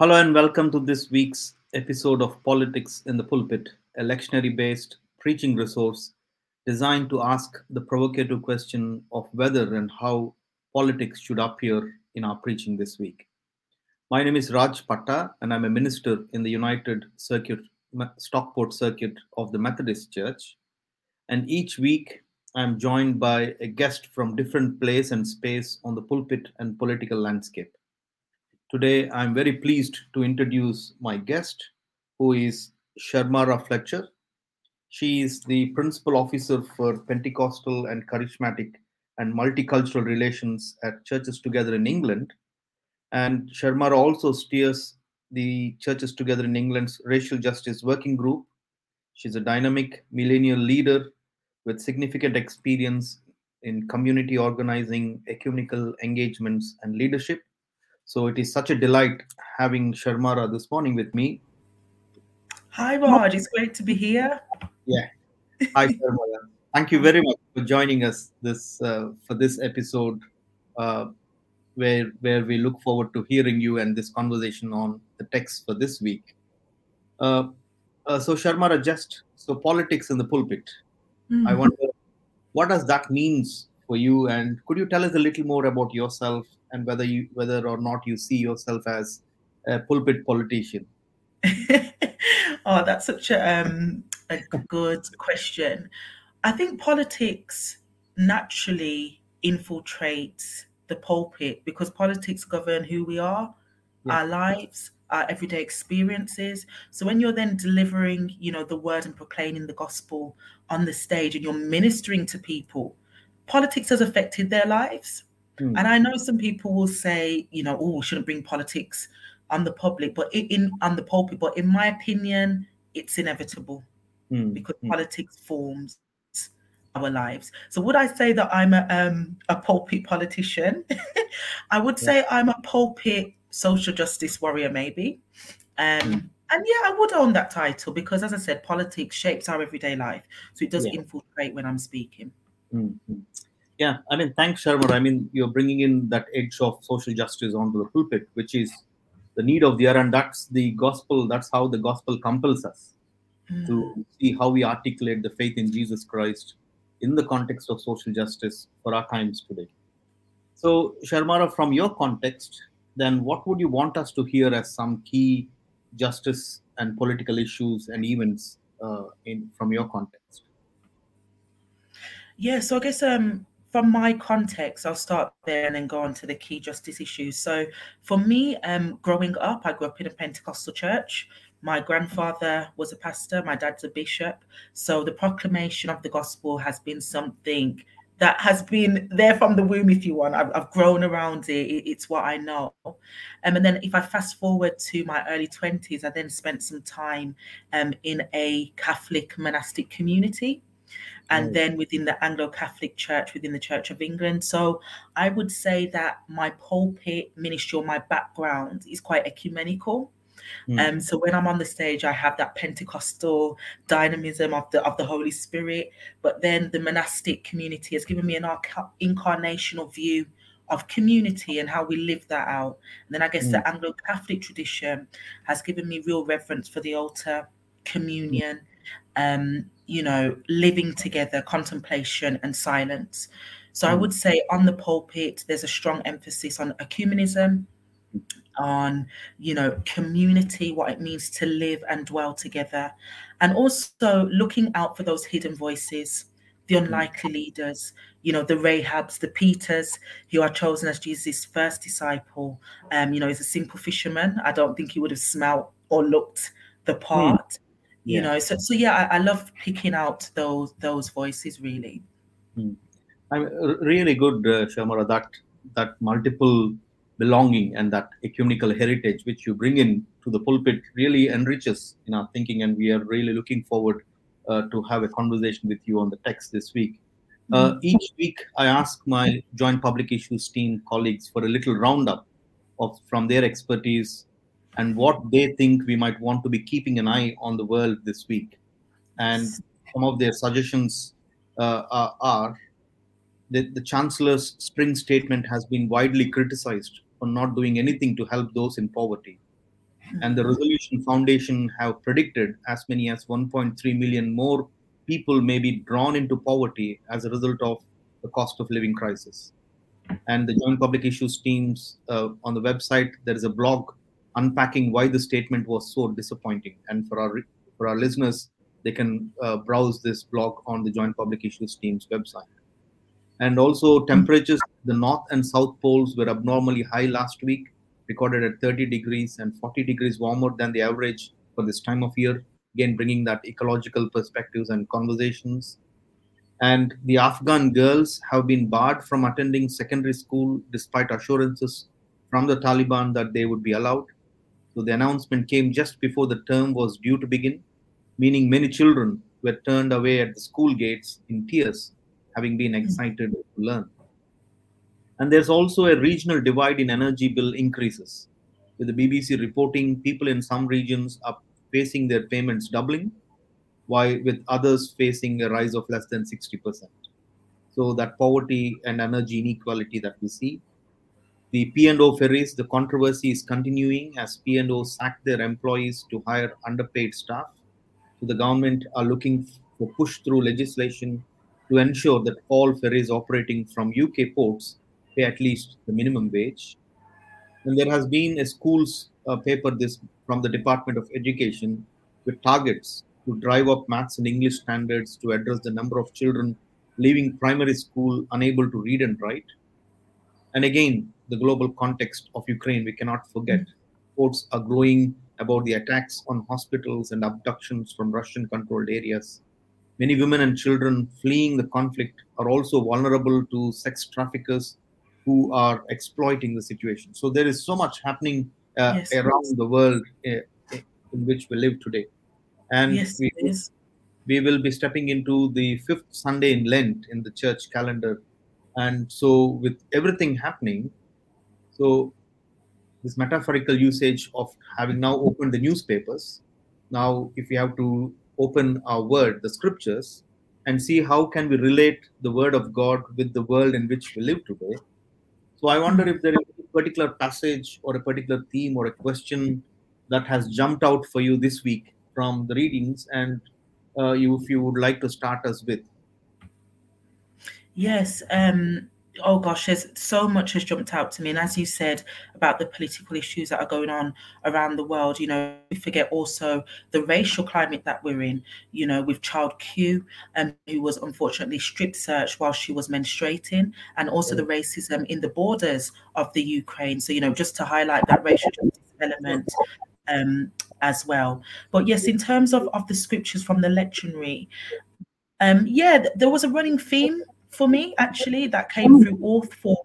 Hello and welcome to this week's episode of Politics in the Pulpit, a lectionary-based preaching resource designed to ask the provocative question of whether and how politics should appear in our preaching this week. My name is Raj Patta and I'm a minister in the Stockport Circuit of the Methodist Church. And each week I'm joined by a guest from different place and space on the pulpit and political landscape. Today, I'm very pleased to introduce my guest, who is Sharmara Fletcher. She is the Principal Officer for Pentecostal and Charismatic and Multicultural Relations at Churches Together in England. And Sharmara also steers the Churches Together in England's Racial Justice Working Group. She's a dynamic millennial leader with significant experience in community organizing, ecumenical engagements, and leadership. So it is such a delight having Sharmara this morning with me. Hi, Raj. It's great to be here. Yeah. Hi, Sharmara. Thank you very much for joining us for this episode where we look forward to hearing you and this conversation on the text for this week. So Sharmara, politics in the pulpit. Mm-hmm. I wonder, what does that means for you? And could you tell us a little more about yourself? And whether or not you see yourself as a pulpit politician. Oh, that's such a good question. I think politics naturally infiltrates the pulpit because politics govern who we are, Our lives, our everyday experiences. So when you're then delivering, the word and proclaiming the gospel on the stage and you're ministering to people, politics has affected their lives. And I know some people will say, we shouldn't bring politics on the public, on the pulpit. But in my opinion, it's inevitable because politics forms our lives. So would I say that I'm a pulpit politician? I would say I'm a pulpit social justice warrior, maybe. And I would own that title because, as I said, politics shapes our everyday life. So it does infiltrate when I'm speaking. Mm-hmm. Yeah, thanks, Sharmara. You're bringing in that edge of social justice onto the pulpit, which is the need of the hour, and that's the gospel. That's how the gospel compels us to see how we articulate the faith in Jesus Christ in the context of social justice for our times today. So, Sharmara, from your context, then what would you want us to hear as some key justice and political issues and events from your context? Yeah, so I guess... from my context, I'll start there and then go on to the key justice issues. So for me, growing up, I grew up in a Pentecostal church. My grandfather was a pastor. My dad's a bishop. So the proclamation of the gospel has been something that has been there from the womb, if you want. I've grown around it. It's what I know. And then if I fast forward to my early 20s, I then spent some time in a Catholic monastic community. And then within the Anglo-Catholic Church, within the Church of England. So I would say that my pulpit ministry or my background is quite ecumenical. So when I'm on the stage, I have that Pentecostal dynamism of the Holy Spirit. But then the monastic community has given me an incarnational view of community and how we live that out. And then I guess the Anglo-Catholic tradition has given me real reverence for the altar, communion, living together, contemplation and silence. So I would say on the pulpit, there's a strong emphasis on ecumenism, on, community, what it means to live and dwell together. And also looking out for those hidden voices, the unlikely leaders, the Rahabs, the Peters, who are chosen as Jesus' first disciple. He's a simple fisherman. I don't think he would have smelled or looked the part. I love picking out those voices, really. Really good, Sharmara, that multiple belonging and that ecumenical heritage which you bring in to the pulpit really enriches in our thinking, and we are really looking forward to have a conversation with you on the text this week. Each week, I ask my Joint Public Issues Team colleagues for a little roundup from their expertise and what they think we might want to be keeping an eye on the world this week. And some of their suggestions are that the Chancellor's spring statement has been widely criticized for not doing anything to help those in poverty. and the Resolution Foundation have predicted as many as 1.3 million more people may be drawn into poverty as a result of the cost of living crisis. And the Joint Public Issues Teams on the website, there is a blog unpacking why the statement was so disappointing. And for our listeners, they can browse this blog on the Joint Public Issues Team's website. And also temperatures, the North and South Poles were abnormally high last week, recorded at 30 degrees and 40 degrees warmer than the average for this time of year. Again, bringing that ecological perspectives and conversations. And the Afghan girls have been barred from attending secondary school despite assurances from the Taliban that they would be allowed. So the announcement came just before the term was due to begin, meaning many children were turned away at the school gates in tears, having been excited to learn. And there's also a regional divide in energy bill increases, with the BBC reporting people in some regions are facing their payments doubling, while with others facing a rise of less than 60%. So that poverty and energy inequality that we see. The P&O ferries, the controversy is continuing as P&O sacked their employees to hire underpaid staff. So the government are looking for push-through legislation to ensure that all ferries operating from UK ports pay at least the minimum wage. And there has been a schools paper this from the Department of Education with targets to drive up maths and English standards to address the number of children leaving primary school unable to read and write. And again, the global context of Ukraine, we cannot forget. Reports are growing about the attacks on hospitals and abductions from Russian-controlled areas. Many women and children fleeing the conflict are also vulnerable to sex traffickers who are exploiting the situation. So there is so much happening around the world in which we live today. And we will be stepping into the fifth Sunday in Lent in the church calendar. And so with everything happening, so this metaphorical usage of having now opened the newspapers, now if we have to open our word, the scriptures, and see how can we relate the word of God with the world in which we live today. So I wonder if there is a particular passage or a particular theme or a question that has jumped out for you this week from the readings, and if you would like to start us with. Yes. Oh gosh, there's so much has jumped out to me. And as you said about the political issues that are going on around the world, you know, we forget also the racial climate that we're in, you know, with Child Q, who was unfortunately strip searched while she was menstruating, and also the racism in the borders of the Ukraine. So, you know, just to highlight that racial justice element as well. But yes, in terms of the scriptures from the lectionary, there was a running theme for me, actually, that came through all four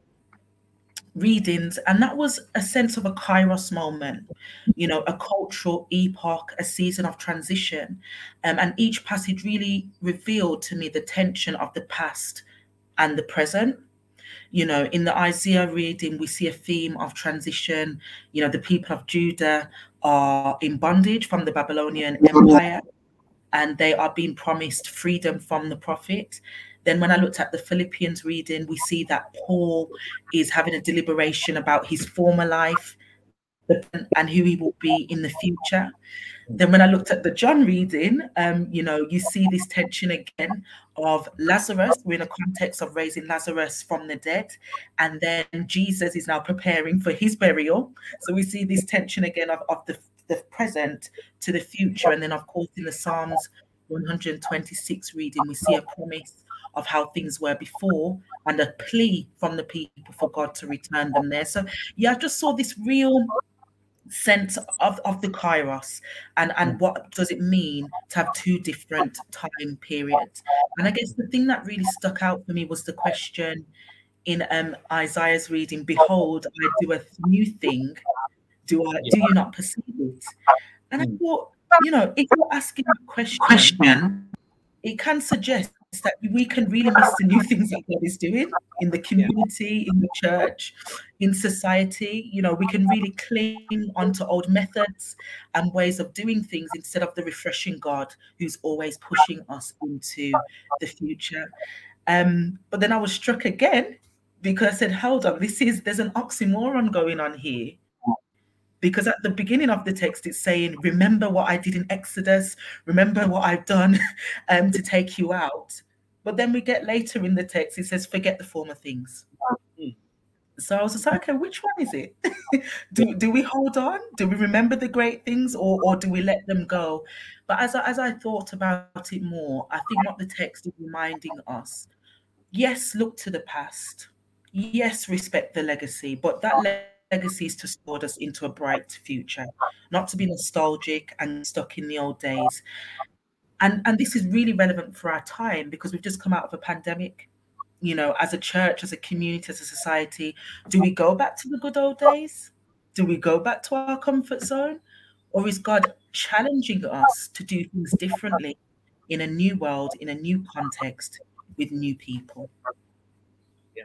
readings, and that was a sense of a Kairos moment, you know, a cultural epoch, a season of transition, and each passage really revealed to me the tension of the past and the present. You know, in the Isaiah reading, we see a theme of transition. You know, the people of Judah are in bondage from the Babylonian Empire, and they are being promised freedom from the prophet. Then when I looked at the Philippians reading, we see that Paul is having a deliberation about his former life and who he will be in the future. Then when I looked at the John reading, you know, you see this tension again of Lazarus. We're in a context of raising Lazarus from the dead. And then Jesus is now preparing for his burial. So we see this tension again of the present to the future. And then, of course, in the Psalms 126 reading, we see a promise of how things were before and a plea from the people for God to return them there. So yeah, I just saw this real sense of the Kairos and what does it mean to have two different time periods. And I guess the thing that really stuck out for me was the question in Isaiah's reading, "Behold, I do a new thing. Do you not perceive it?" And I thought, you know, if you're asking a question, it can suggest that we can really miss the new things that God is doing in the community, in the church, in society. You know, we can really cling onto old methods and ways of doing things instead of the refreshing God who's always pushing us into the future. But then I was struck again because I said, hold on, there's an oxymoron going on here. Because at the beginning of the text, it's saying, remember what I did in Exodus, remember what I've done to take you out. But then we get later in the text, it says, forget the former things. So I was just like, okay, which one is it? do we hold on? Do we remember the great things, or do we let them go? But as I thought about it more, I think what the text is reminding us, yes, look to the past. Yes, respect the legacy, but that legacy is to support us into a bright future, not to be nostalgic and stuck in the old days. And this is really relevant for our time because we've just come out of a pandemic. You know, as a church, as a community, as a society, do we go back to the good old days? Do we go back to our comfort zone? Or is God challenging us to do things differently in a new world, in a new context, with new people? Yeah,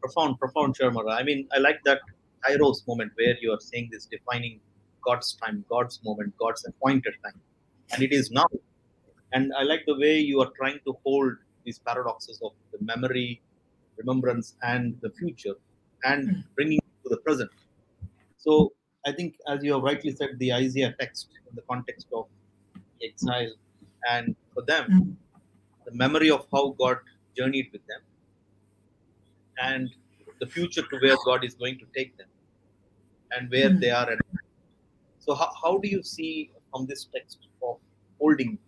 profound, Sharmara. I mean, I like that Kairos moment where you are saying this, defining God's time, God's moment, God's appointed time. And it is now. And I like the way you are trying to hold these paradoxes of the memory, remembrance, and the future, and bringing it to the present. So I think, as you have rightly said, the Isaiah text in the context of exile, and for them, the memory of how God journeyed with them, and the future to where God is going to take them, and where they are at. So how do you see from this text of holding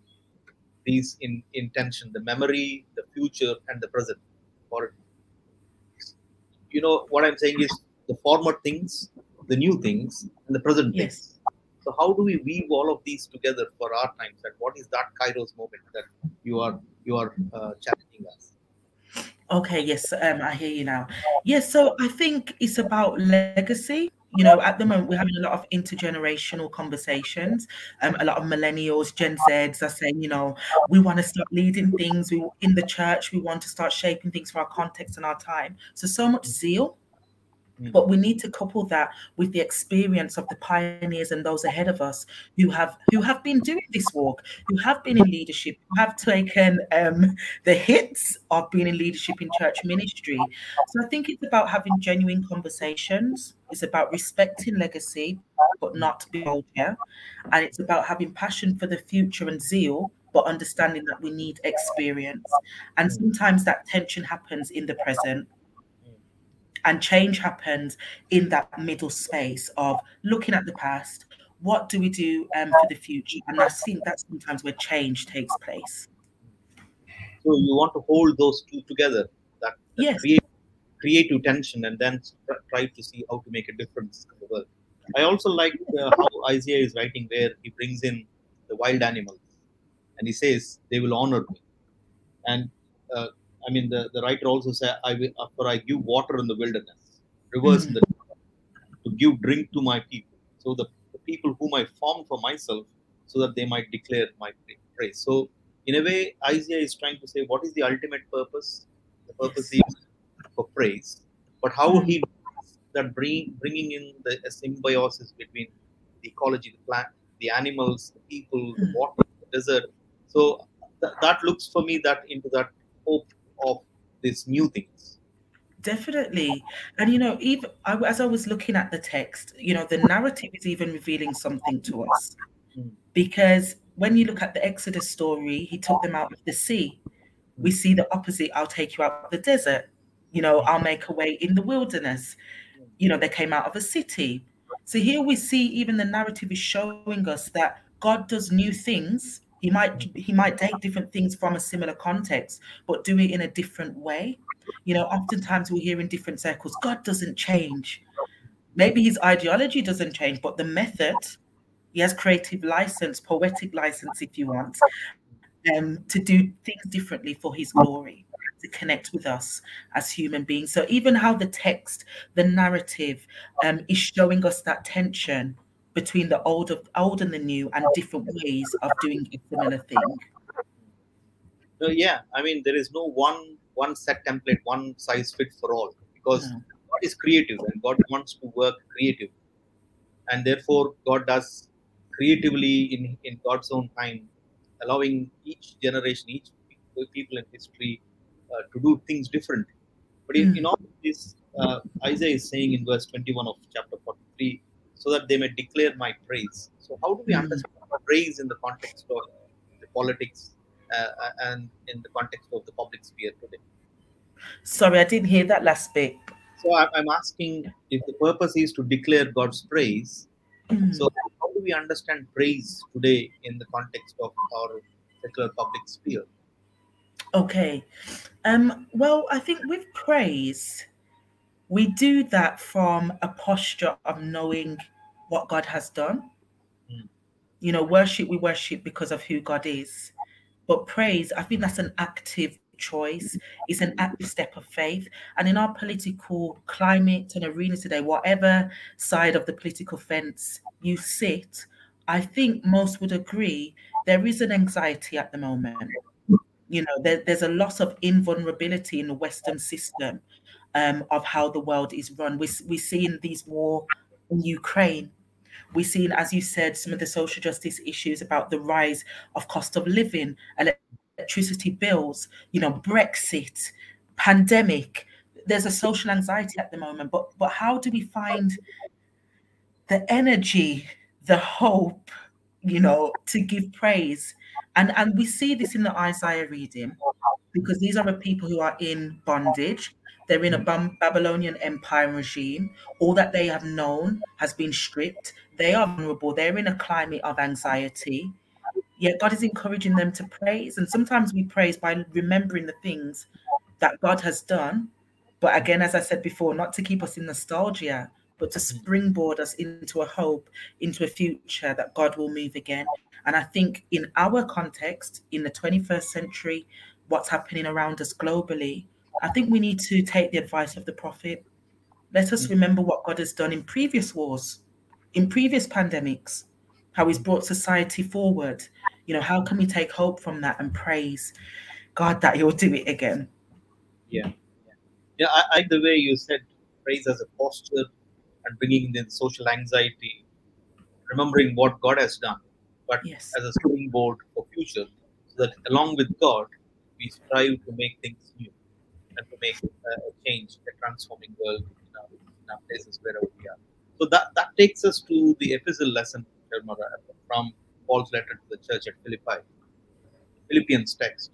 these in tension, the memory, the future, and the present? Or, you know, what I'm saying is the former things, the new things, and the present things. So how do we weave all of these together for our times? And what is that Kairos moment that you are challenging us? Okay, yes, I hear you now. Yes, so I think it's about legacy. You know, at the moment, we're having a lot of intergenerational conversations. A lot of millennials, Gen Zs are saying, you know, we want to start leading things. We, in the church, we want to start shaping things for our context and our time. So much zeal. But we need to couple that with the experience of the pioneers and those ahead of us who have been doing this walk, who have been in leadership, who have taken the hits of being in leadership in church ministry. So I think it's about having genuine conversations. It's about respecting legacy, but not behold here. And it's about having passion for the future and zeal, but understanding that we need experience. And sometimes that tension happens in the present. And change happens in that middle space of looking at the past, what do we do for the future? And I think that's sometimes where change takes place. So you want to hold those two together, that yes. creative tension, and then try to see how to make a difference in the world. I also like how Isaiah is writing, where he brings in the wild animals, and he says, they will honor me. And I mean, the writer also said, I give water in the wilderness, rivers in the to give drink to my people. So the people whom I formed for myself, so that they might declare my praise. So in a way, Isaiah is trying to say, what is the ultimate purpose? The purpose is for praise. But how he does that, bringing in the symbiosis between the ecology, the plant, the animals, the people, the water, the desert. So that looks for me that into that hope of these new things. Definitely. And, you know, even as I was looking at the text, you know, the narrative is even revealing something to us. Because when you look at the Exodus story, he took them out of the sea. We see the opposite. I'll take you out of the desert. You know, I'll make a way in the wilderness. You know, they came out of a city. So here we see even the narrative is showing us that God does new things. He might take different things from a similar context, but do it in a different way. You know, oftentimes we hear in different circles, God doesn't change. Maybe his ideology doesn't change, but the method, he has creative license, poetic license, if you want, to do things differently for his glory, to connect with us as human beings. So even how the text, the narrative, is showing us that tension between the old and the new, and different ways of doing a similar thing. So yeah, I mean, there is no one set template, one size fits for all, because God is creative and God wants to work creatively. And therefore, God does creatively in God's own time, allowing each generation, each people in history to do things differently. But in all this, Isaiah is saying in verse 21 of chapter 43, so that they may declare my praise. So how do we understand praise in the context of the politics and in the context of the public sphere today? Sorry, I didn't hear that last bit. So I'm asking, if the purpose is to declare God's praise, so how do we understand praise today in the context of our secular public sphere? Okay. Well, I think with praise, we do that from a posture of knowing what God has done. You know, worship, we worship because of who God is. But praise, I think that's an active choice. It's an active step of faith. And in our political climate and arena today, whatever side of the political fence you sit, I think most would agree there is an anxiety at the moment. You know, there's a lot of invulnerability in the Western system of how the world is run. We're seeing these war in Ukraine. We're seeing, as you said, some of the social justice issues about the rise of cost of living, electricity bills, you know, Brexit, pandemic. There's a social anxiety at the moment. But how do we find the energy, the hope, you know, to give praise? And we see this in the Isaiah reading, because these are the people who are in bondage. They're in a Babylonian Empire regime. All that they have known has been stripped. They are vulnerable. They're in a climate of anxiety. Yet God is encouraging them to praise. And sometimes we praise by remembering the things that God has done. But again, as I said before, not to keep us in nostalgia, but to springboard us into a hope, into a future that God will move again. And I think in our context, in the 21st century, what's happening around us globally, I think we need to take the advice of the prophet. Let us remember what God has done in previous wars, in previous pandemics, how he's brought society forward. You know, how can we take hope from that and praise God that he'll do it again? Yeah. I like the way you said praise as a posture and bringing in social anxiety, remembering what God has done, but as a springboard for future, so that along with God, we strive to make things new and to make a change, a transforming world in our places wherever we are. So that takes us to the epistle lesson from Paul's letter to the church at Philippi, Philippians text,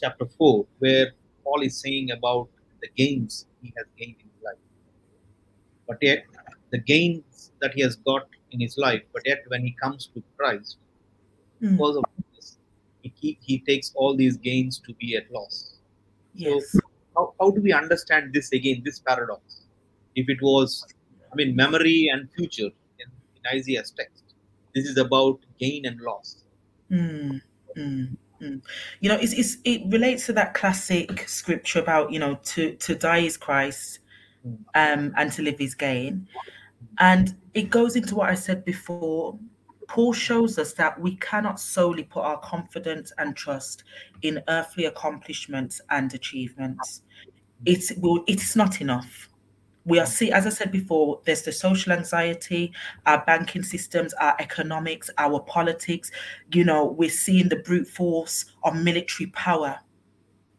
chapter 4, where Paul is saying about the gains he has gained in his life. But yet, the gains that he has got in his life, but yet when he comes to Christ, because of this, he takes all these gains to be at loss. Yes. So how do we understand this again, this paradox? If it was, memory and future in Isaiah's text, this is about gain and loss. You know, it relates to that classic scripture about, to die is Christ and to live is gain. And it goes into what I said before. Paul shows us that we cannot solely put our confidence and trust in earthly accomplishments and achievements. It's not enough. We are as I said before, there's the social anxiety, our banking systems, our economics, our politics. You know, we're seeing the brute force of military power,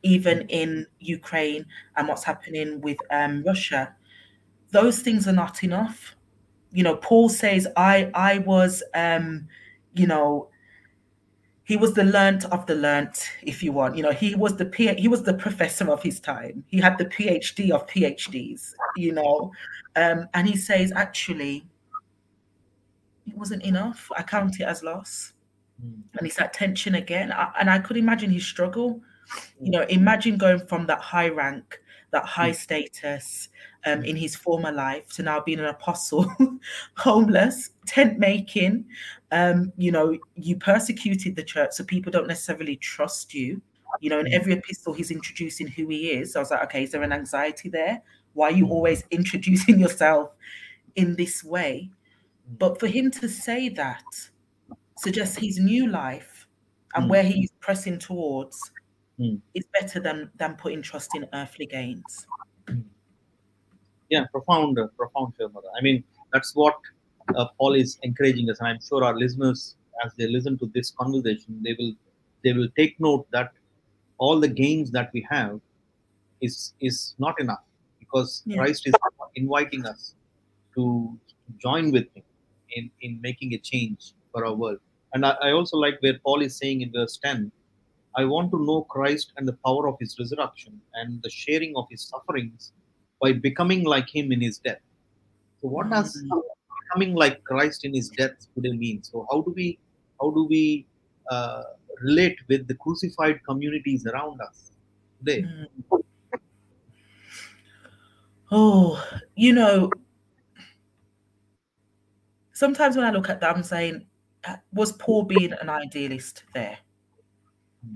even in Ukraine and what's happening with Russia. Those things are not enough. You know, Paul says, I was, he was the learnt of the learnt, if you want. You know, he was the professor of his time. He had the PhD of PhDs, and he says, actually, it wasn't enough. I count it as loss. And it's that tension again. And I could imagine his struggle. You know, imagine going from that high rank, that high status in his former life to now being an apostle, homeless, tent making. You persecuted the church, so people don't necessarily trust you. You know, in every epistle, he's introducing who he is. I was like, okay, is there an anxiety there? Why are you always introducing yourself in this way? But for him to say that suggests his new life and where he's pressing towards is better than putting trust in earthly gains. Yeah, profound, Sharmara. That's what Paul is encouraging us, and I'm sure our listeners, as they listen to this conversation, they will take note that all the gains that we have is not enough, because Christ is inviting us to join with me in making a change for our world. And I also like where Paul is saying in verse 10, I want to know Christ and the power of his resurrection and the sharing of his sufferings by becoming like him in his death. So what does becoming like Christ in his death today mean? So how do we relate with the crucified communities around us today? Oh, you know, sometimes when I look at that, I'm saying, was Paul being an idealist there?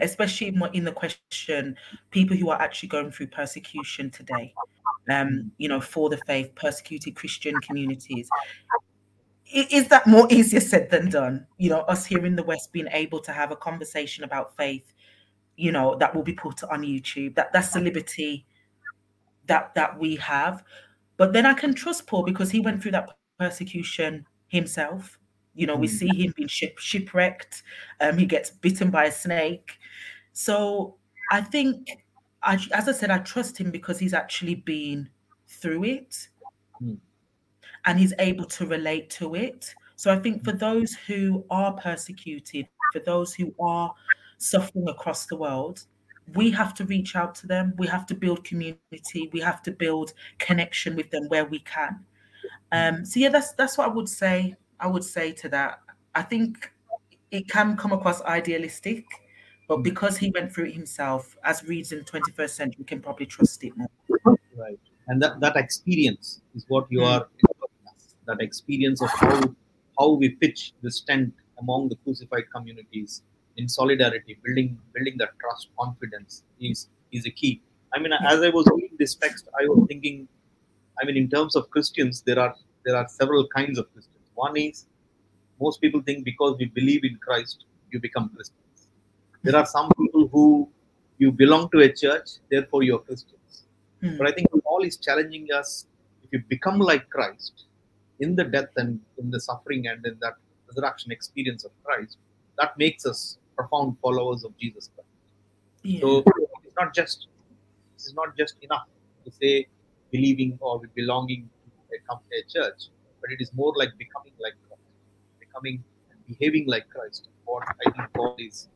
Especially in the question, people who are actually going through persecution today, you know, for the faith, persecuted Christian communities. Is that more easier said than done? You know, us here in the West being able to have a conversation about faith, you know, that will be put on YouTube. That's the liberty that we have. But then I can trust Paul because he went through that persecution himself. You know, we see him being shipwrecked. He gets bitten by a snake. So I think, as I said, I trust him because he's actually been through it. And he's able to relate to it. So I think for those who are persecuted, for those who are suffering across the world, we have to reach out to them. We have to build community. We have to build connection with them where we can. So yeah, that's what I would say. I would say to that. I think it can come across idealistic, but because he went through it himself, as reads in the 21st century, we can probably trust it more. Right, and that experience is what you are. That experience of how we pitch this tent among the crucified communities in solidarity, building that trust, confidence is a key. I mean, as I was reading this text, I was thinking, I mean, in terms of Christians, there are several kinds of Christians. One is, most people think because we believe in Christ, you become Christians. There are some people who you belong to a church, therefore you're Christians. But I think Paul is challenging us, if you become like Christ, in the death and in the suffering and in that resurrection experience of Christ, that makes us profound followers of Jesus Christ. Yeah. So it's not just enough to say believing or belonging to a church, but it is more like becoming like Christ, becoming and behaving like Christ. What I think God is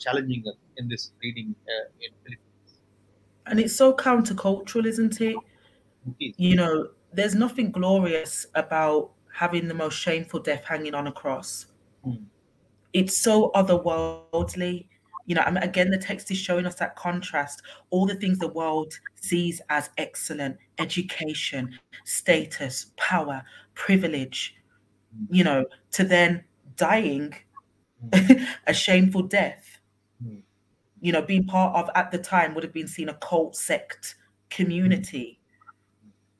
challenging us in this reading in Philippians. And it's so countercultural, isn't it? It is. You know, there's nothing glorious about having the most shameful death hanging on a cross. It's so otherworldly. You know, and again, the text is showing us that contrast. All the things the world sees as excellent, education, status, power, privilege, you know, to then dying a shameful death. You know, being part of, at the time, would have been seen a cult sect community.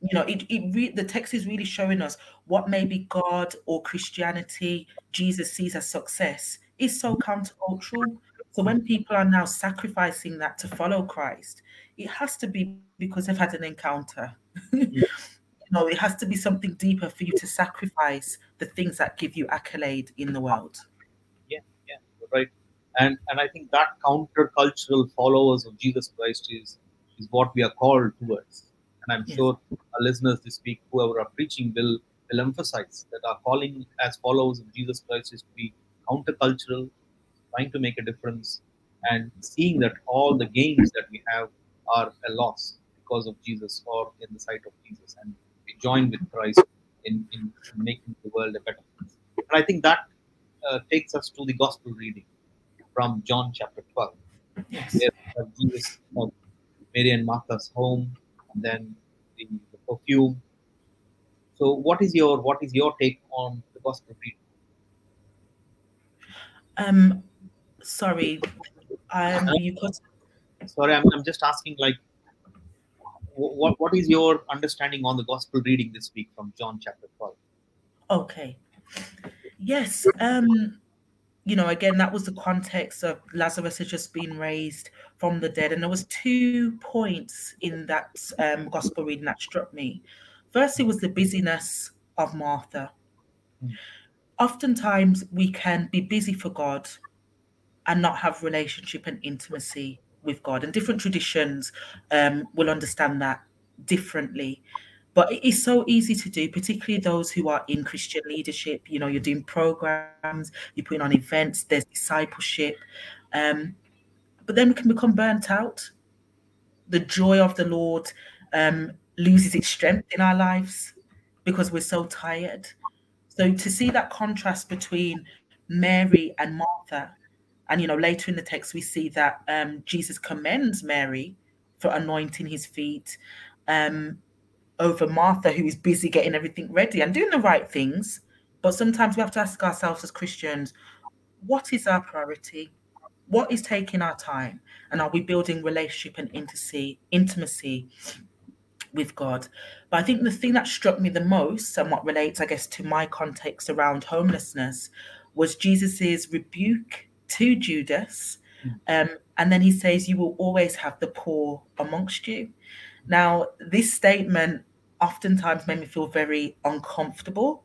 You know, the text is really showing us what maybe God or Christianity, Jesus sees as success, is so countercultural. So when people are now sacrificing that to follow Christ, it has to be because they've had an encounter. You know, it has to be something deeper for you to sacrifice the things that give you accolade in the world. Yeah, right. And I think that countercultural followers of Jesus Christ is what we are called towards. And I'm sure our listeners this week, whoever are preaching, will emphasize that our calling as followers of Jesus Christ is to be countercultural, trying to make a difference, and seeing that all the gains that we have are a loss because of Jesus or in the sight of Jesus. And we join with Christ in making the world a better place. And I think that takes us to the gospel reading from John chapter 12. Yes. Where Jesus, Mary and Martha's home, and then the perfume. So what is your take on the gospel reading? I'm just asking, like, what is your understanding on the gospel reading this week from John chapter 12? Okay. Yes. You know, again, that was the context of Lazarus had just been raised from the dead. And there was 2 points in that gospel reading that struck me. Firstly was the busyness of Martha. Oftentimes we can be busy for God and not have relationship and intimacy with God. And different traditions will understand that differently. But it is so easy to do, particularly those who are in Christian leadership. You know, you're doing programs, you're putting on events, there's discipleship. But then we can become burnt out. The joy of the Lord loses its strength in our lives because we're so tired. So to see that contrast between Mary and Martha, and, you know, later in the text, we see that Jesus commends Mary for anointing his feet over Martha, who is busy getting everything ready and doing the right things. But sometimes we have to ask ourselves as Christians, what is our priority? What is taking our time? And are we building relationship and intimacy with God? But I think the thing that struck me the most, and what relates, I guess, to my context around homelessness, was Jesus's rebuke to Judas. And then he says, you will always have the poor amongst you. Now, this statement oftentimes made me feel very uncomfortable,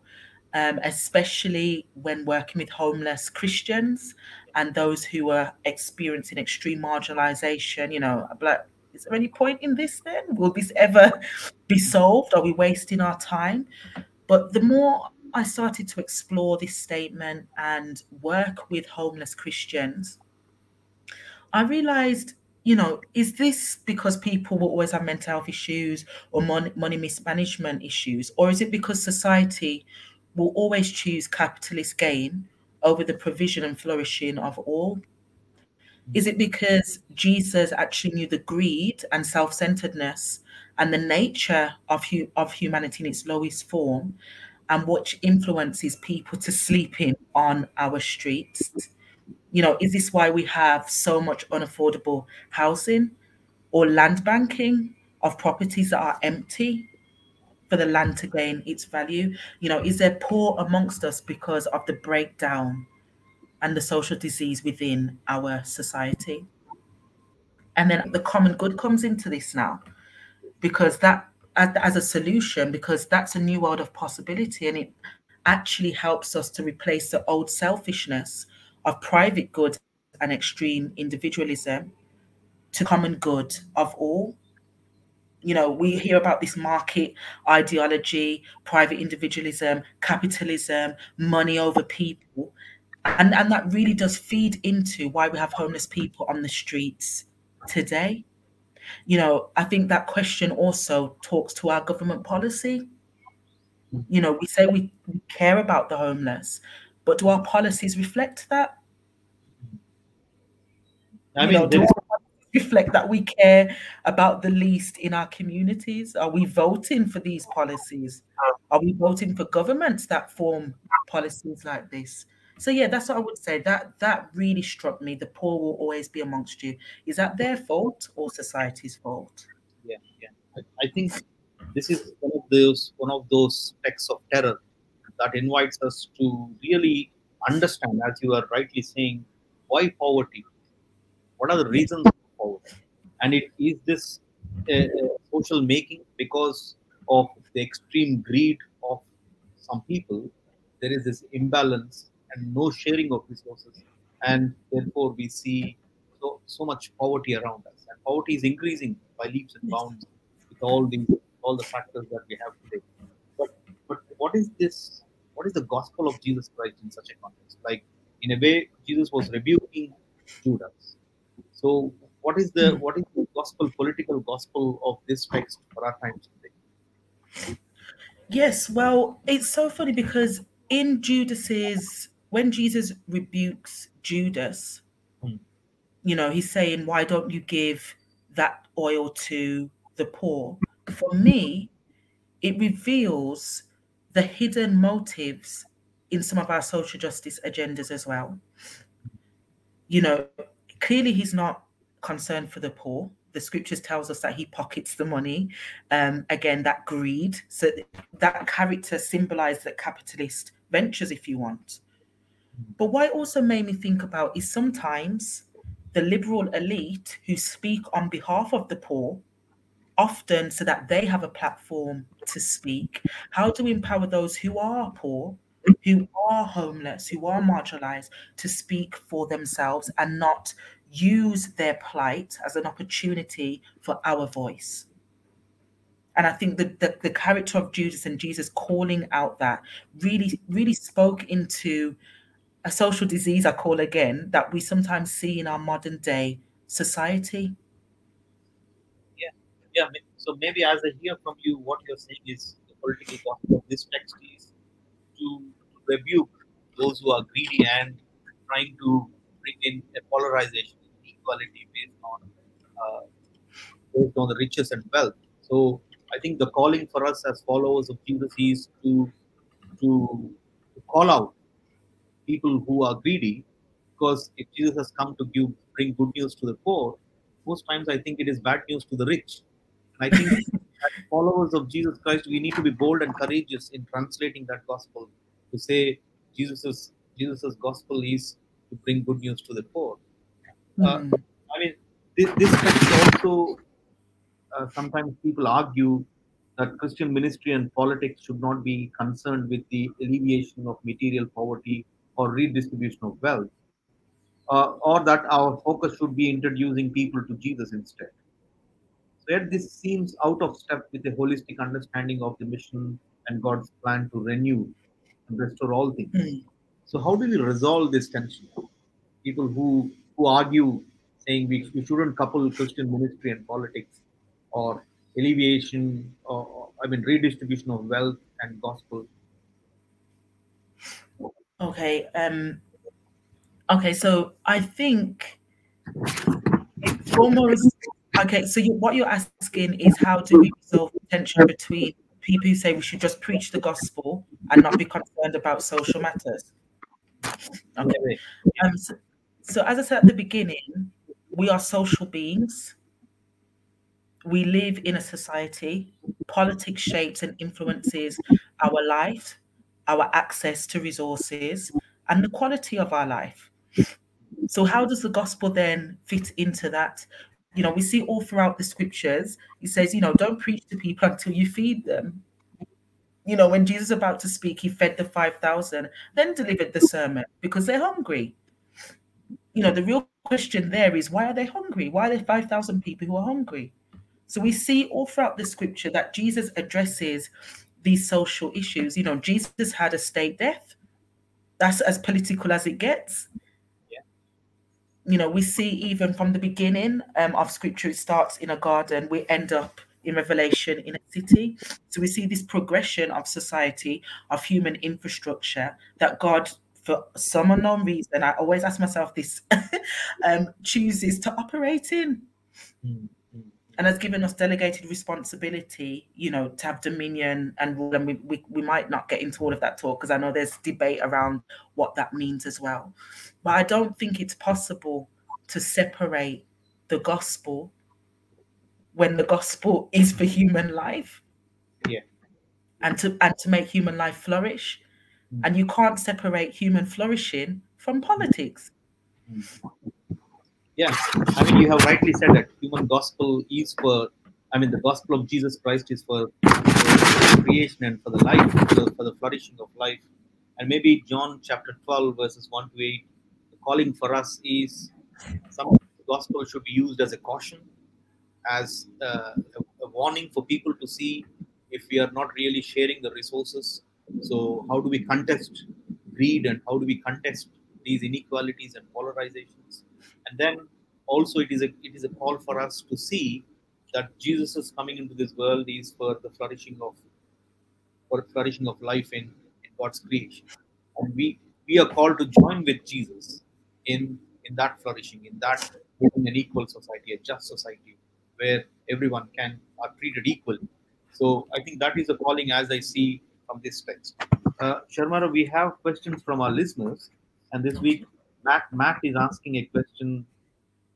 especially when working with homeless Christians and those who are experiencing extreme marginalization. You know, like, is there any point in this then? Will this ever be solved? Are we wasting our time? But the more I started to explore this statement and work with homeless Christians, I realized, you know, is this because people will always have mental health issues or money mismanagement issues? Or is it because society will always choose capitalist gain over the provision and flourishing of all? Is it because Jesus actually knew the greed and self-centeredness and the nature of humanity in its lowest form, and which influences people to sleeping on our streets? You know, is this why we have so much unaffordable housing or land banking of properties that are empty for the land to gain its value? You know, is there poor amongst us because of the breakdown and the social disease within our society? And then the common good comes into this now, because that as a solution, because that's a new world of possibility, and it actually helps us to replace the old selfishness of private good and extreme individualism to common good of all. You know, we hear about this market ideology, private individualism, capitalism, money over people, and that really does feed into why we have homeless people on the streets today. You know, I think that question also talks to our government policy. You know, we say we care about the homeless, but do our policies reflect that? I mean, you know, do our policies reflect that we care about the least in our communities? Are we voting for these policies? Are we voting for governments that form policies like this? So yeah, that's what I would say. That really struck me. The poor will always be amongst you. Is that their fault or society's fault? Yeah. I think this is one of those specks of terror that invites us to really understand, as you are rightly saying, why poverty? What are the reasons for poverty? And it is this social making because of the extreme greed of some people. There is this imbalance and no sharing of resources, and therefore we see so much poverty around us, and poverty is increasing by leaps and bounds with all the factors that we have today. But what is this? What is the gospel of Jesus Christ in such a context? Like, in a way, Jesus was rebuking Judas. So what is the political gospel of this text for our times today? Yes, well, it's so funny because when Jesus rebukes Judas, you know, he's saying, why don't you give that oil to the poor? For me, it reveals the hidden motives in some of our social justice agendas as well. You know, clearly he's not concerned for the poor. The scriptures tells us that he pockets the money. Again, that greed. So that character symbolized the capitalist ventures, if you want. But what it also made me think about is sometimes the liberal elite who speak on behalf of the poor, often so that they have a platform to speak. How do we empower those who are poor, who are homeless, who are marginalized, to speak for themselves and not use their plight as an opportunity for our voice? And I think that the character of Judas and Jesus calling out that really, really spoke into a social disease, I call again, that we sometimes see in our modern day society. Yeah, yeah. So maybe as I hear from you, what you're saying is the political gospel of this text is to rebuke those who are greedy and trying to bring in a polarization, inequality based on the riches and wealth. So I think the calling for us as followers of Jesus is to call out people who are greedy, because if Jesus has come to bring good news to the poor, most times I think it is bad news to the rich. And I think as followers of Jesus Christ, we need to be bold and courageous in translating that gospel to say Jesus' gospel is to bring good news to the poor. This text also, sometimes people argue that Christian ministry and politics should not be concerned with the alleviation of material poverty or redistribution of wealth, or that our focus should be introducing people to Jesus instead. So yet this seems out of step with a holistic understanding of the mission and God's plan to renew and restore all things. So how do we resolve this tension? People who argue saying we shouldn't couple Christian ministry and politics, or alleviation, redistribution of wealth and gospel. Okay. So I think almost. Okay, so what you're asking is how do we resolve the tension between people who say we should just preach the gospel and not be concerned about social matters? Okay. So as I said at the beginning, we are social beings. We live in a society. Politics shapes and influences our life, our access to resources, and the quality of our life. So how does the gospel then fit into that? You know, we see all throughout the scriptures, it says, you know, don't preach to people until you feed them. You know, when Jesus was about to speak, he fed the 5,000, then delivered the sermon because they're hungry. You know, the real question there is, why are they hungry? Why are there 5,000 people who are hungry? So we see all throughout the scripture that Jesus addresses these social issues. You know, Jesus had a state death. That's as political as it gets. Yeah. You know, we see even from the beginning of scripture, it starts in a garden. We end up in Revelation in a city. So we see this progression of society, of human infrastructure that God, for some unknown reason, I always ask myself this, chooses to operate in. Mm. And has given us delegated responsibility, you know, to have dominion and rule. And we might not get into all of that talk because I know there's debate around what that means as well. But I don't think it's possible to separate the gospel when the gospel is for human life. Yeah. And to make human life flourish. Mm. And you can't separate human flourishing from politics. Mm. Yeah, I mean, you have rightly said that human gospel is the gospel of Jesus Christ is for creation and for the life, for the flourishing of life. And maybe John chapter 12, verses 1 to 8, the calling for us is some gospel should be used as a caution, as a warning for people to see if we are not really sharing the resources. So how do we contest greed and how do we contest these inequalities and polarizations? And then also it is a call for us to see that Jesus is coming into this world is for the flourishing of life in God's creation. And we are called to join with Jesus in that flourishing, in that an equal society, a just society where everyone are treated equally. So I think that is the calling as I see from this text. Sharmara, we have questions from our listeners, and this week Matt is asking a question.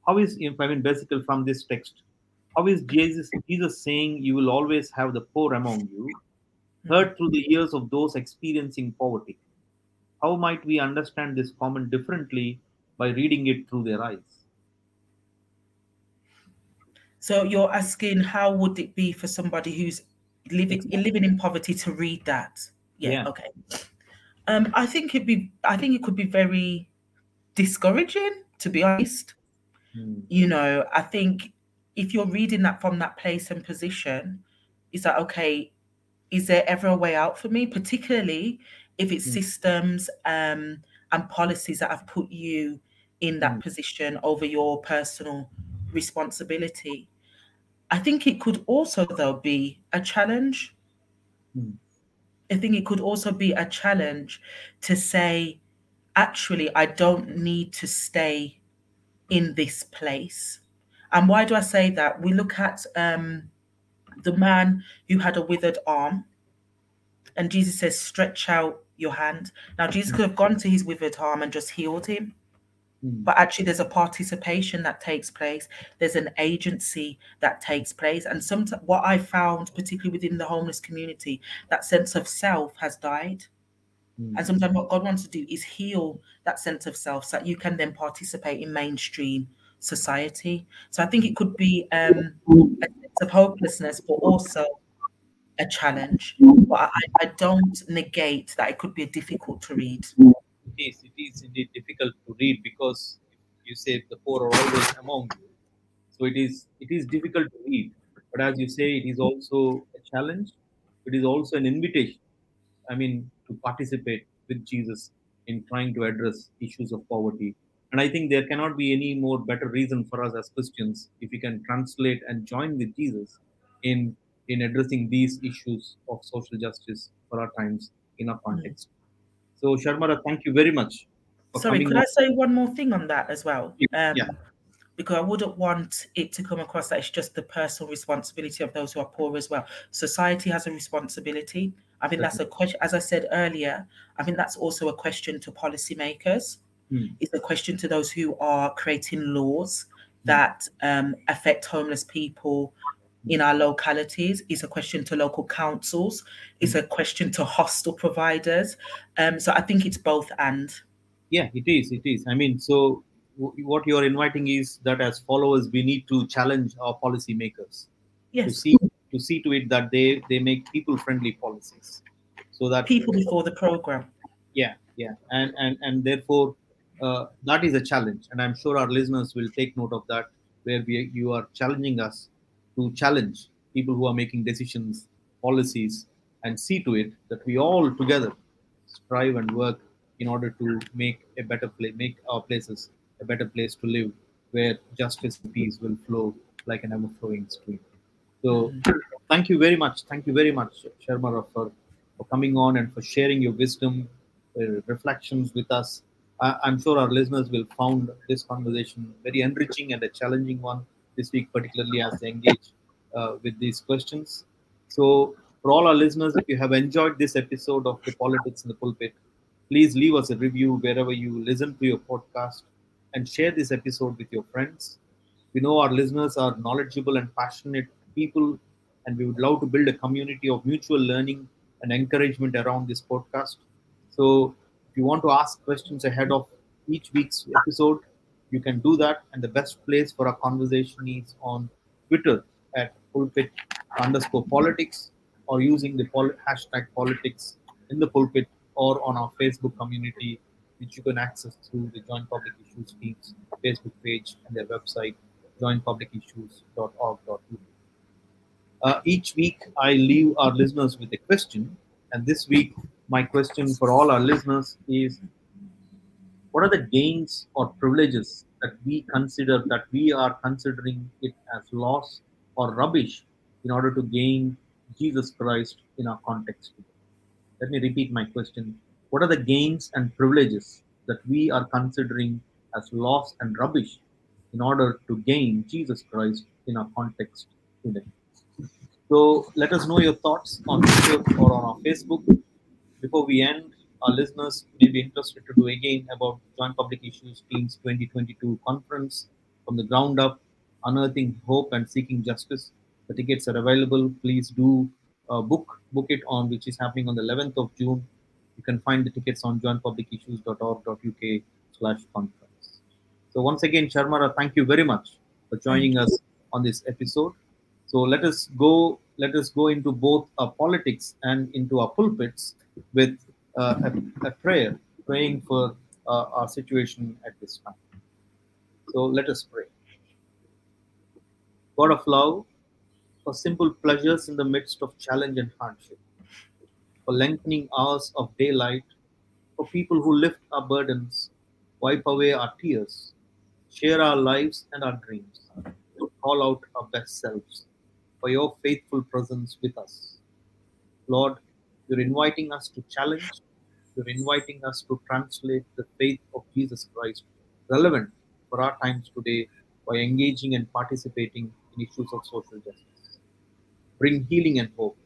Basically from this text, how is Jesus saying you will always have the poor among you, heard through the ears of those experiencing poverty? How might we understand this comment differently by reading it through their eyes? So you're asking how would it be for somebody who's living in poverty to read that? Yeah. Okay. I think it could be very discouraging, to be honest. You know, I think if you're reading that from that place and position, is that, okay, is there ever a way out for me, particularly if it's systems and policies that have put you in that position over your personal responsibility? I think it could also, though, be a challenge. I think it could also be a challenge to say, actually, I don't need to stay in this place. And why do I say that? We look at the man who had a withered arm, and Jesus says, stretch out your hand. Now, Jesus could have gone to his withered arm and just healed him. But actually, there's a participation that takes place. There's an agency that takes place. And sometimes what I found, particularly within the homeless community, that sense of self has died. And sometimes what God wants to do is heal that sense of self so that you can then participate in mainstream society. So I think it could be a sense of hopelessness, but also a challenge. But I don't negate that it could be difficult to read. It is indeed difficult to read, because you say the poor are always among you. So it is difficult to read. But as you say, it is also a challenge. It is also an invitation. I mean, to participate with Jesus in trying to address issues of poverty. And I think there cannot be any more better reason for us as Christians if we can translate and join with Jesus in addressing these issues of social justice for our times in our context. So, Sharmara, thank you very much. Sorry, could I say one more thing on that as well? Yeah. Because I wouldn't want it to come across that it's just the personal responsibility of those who are poor as well. Society has a responsibility. I think that's a question, as I said earlier, I think that's also a question to policymakers. It's a question to those who are creating laws that affect homeless people in our localities. It's a question to local councils. It's a question to hostel providers. So I think it's both and. Yeah, it is. I mean, so what you're inviting is that as followers, we need to challenge our policymakers. Yes. To see to it that they make people-friendly policies, so that people before the program. Yeah, and therefore that is a challenge, and I'm sure our listeners will take note of that, where you are challenging us to challenge people who are making decisions, policies, and see to it that we all together strive and work in order to make our places a better place to live, where justice and peace will flow like an ever-flowing stream. So thank you very much, Sharmara, for coming on and for sharing your wisdom, reflections with us. I'm sure our listeners will find this conversation very enriching and a challenging one this week, particularly as they engage with these questions. So for all our listeners, if you have enjoyed this episode of the Politics in the Pulpit, please leave us a review wherever you listen to your podcast and share this episode with your friends. We know our listeners are knowledgeable and passionate people, and we would love to build a community of mutual learning and encouragement around this podcast. So if you want to ask questions ahead of each week's episode, you can do that, and the best place for our conversation is on Twitter at @pulpit_politics, or using the hashtag politics in the pulpit, or on our Facebook community, which you can access through the Joint Public Issues Team's Facebook page and their website, jointpublicissues.org.uk. Each week, I leave our listeners with a question. And this week, my question for all our listeners is, what are the gains or privileges that we are considering it as loss or rubbish in order to gain Jesus Christ in our context? Let me repeat my question. What are the gains and privileges that we are considering as loss and rubbish in order to gain Jesus Christ in our context today? So let us know your thoughts on Twitter or on our Facebook. Before we end, our listeners may be interested to do again about Joint Public Issues Team's 2022 conference, From the Ground Up, Unearthing Hope and Seeking Justice. The tickets are available. Please do book it on, which is happening on the 11th of June. You can find the tickets on jointpublicissues.org.uk/conference. So once again, Sharmara, thank you very much for joining us on this episode. So let us go into both our politics and into our pulpits with a prayer, praying for our situation at this time. So let us pray. God of love, for simple pleasures in the midst of challenge and hardship, for lengthening hours of daylight, for people who lift our burdens, wipe away our tears, share our lives and our dreams, to call out our best selves, for your faithful presence with us. Lord, you're inviting us to challenge, you're inviting us to translate the faith of Jesus Christ relevant for our times today by engaging and participating in issues of social justice. Bring healing and hope.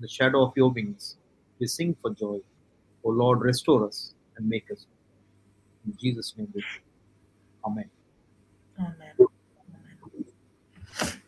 The shadow of your wings, we sing for joy. O Lord, restore us and make us. In Jesus' name we pray. Amen. Amen.